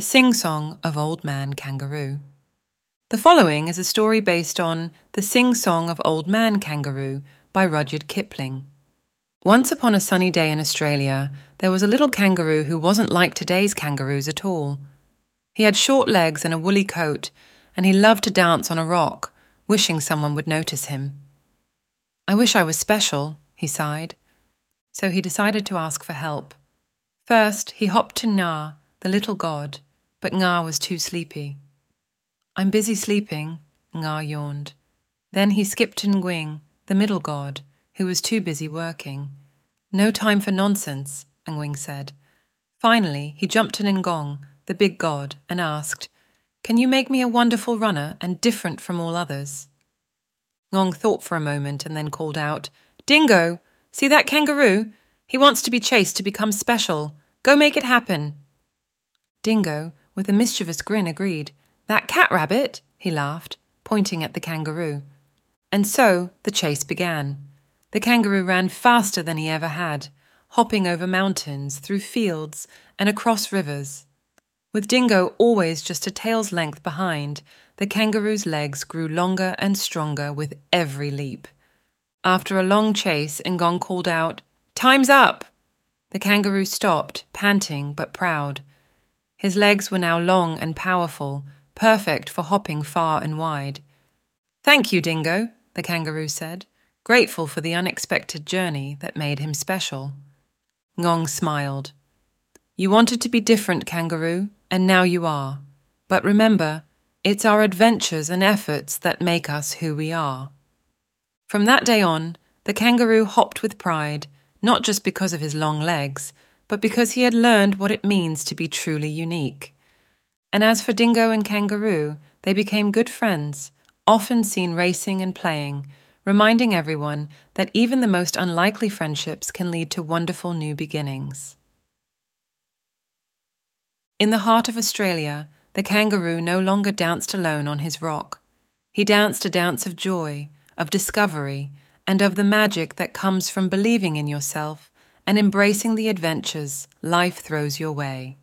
The Sing-Song of Old Man Kangaroo. The following is a story based on The Sing-Song of Old Man Kangaroo by Rudyard Kipling. Once upon a sunny day in Australia, there was a little kangaroo who wasn't like today's kangaroos at all. He had short legs and a woolly coat, and he loved to dance on a rock, wishing someone would notice him. "I wish I was special," he sighed. So he decided to ask for help. First, he hopped to Nga, the little god, but Nga was too sleepy. "I'm busy sleeping," Nga yawned. Then he skipped to Nquing, the middle god, who was too busy working. "No time for nonsense," Nquing said. Finally, he jumped to Ngong, the big god, and asked, "Can you make me a wonderful runner and different from all others?" Ngong thought for a moment and then called out, "Dingo! See that kangaroo? He wants to be chased to become special. Go make it happen." Dingo, with a mischievous grin, agreed. "That cat-rabbit," he laughed, pointing at the kangaroo. And so the chase began. The kangaroo ran faster than he ever had, hopping over mountains, through fields, and across rivers. With Dingo always just a tail's length behind, the kangaroo's legs grew longer and stronger with every leap. After a long chase, Ngong called out, "Time's up!" The kangaroo stopped, panting but proud. His legs were now long and powerful, perfect for hopping far and wide. "Thank you, Dingo," the kangaroo said, grateful for the unexpected journey that made him special. Ngong smiled. "You wanted to be different, kangaroo, and now you are. But remember, it's our adventures and efforts that make us who we are." From that day on, the kangaroo hopped with pride, not just because of his long legs, but because he had learned what it means to be truly unique. And as for Dingo and Kangaroo, they became good friends, often seen racing and playing, reminding everyone that even the most unlikely friendships can lead to wonderful new beginnings. In the heart of Australia, the kangaroo no longer danced alone on his rock. He danced a dance of joy, of discovery, and of the magic that comes from believing in yourself and embracing the adventures life throws your way.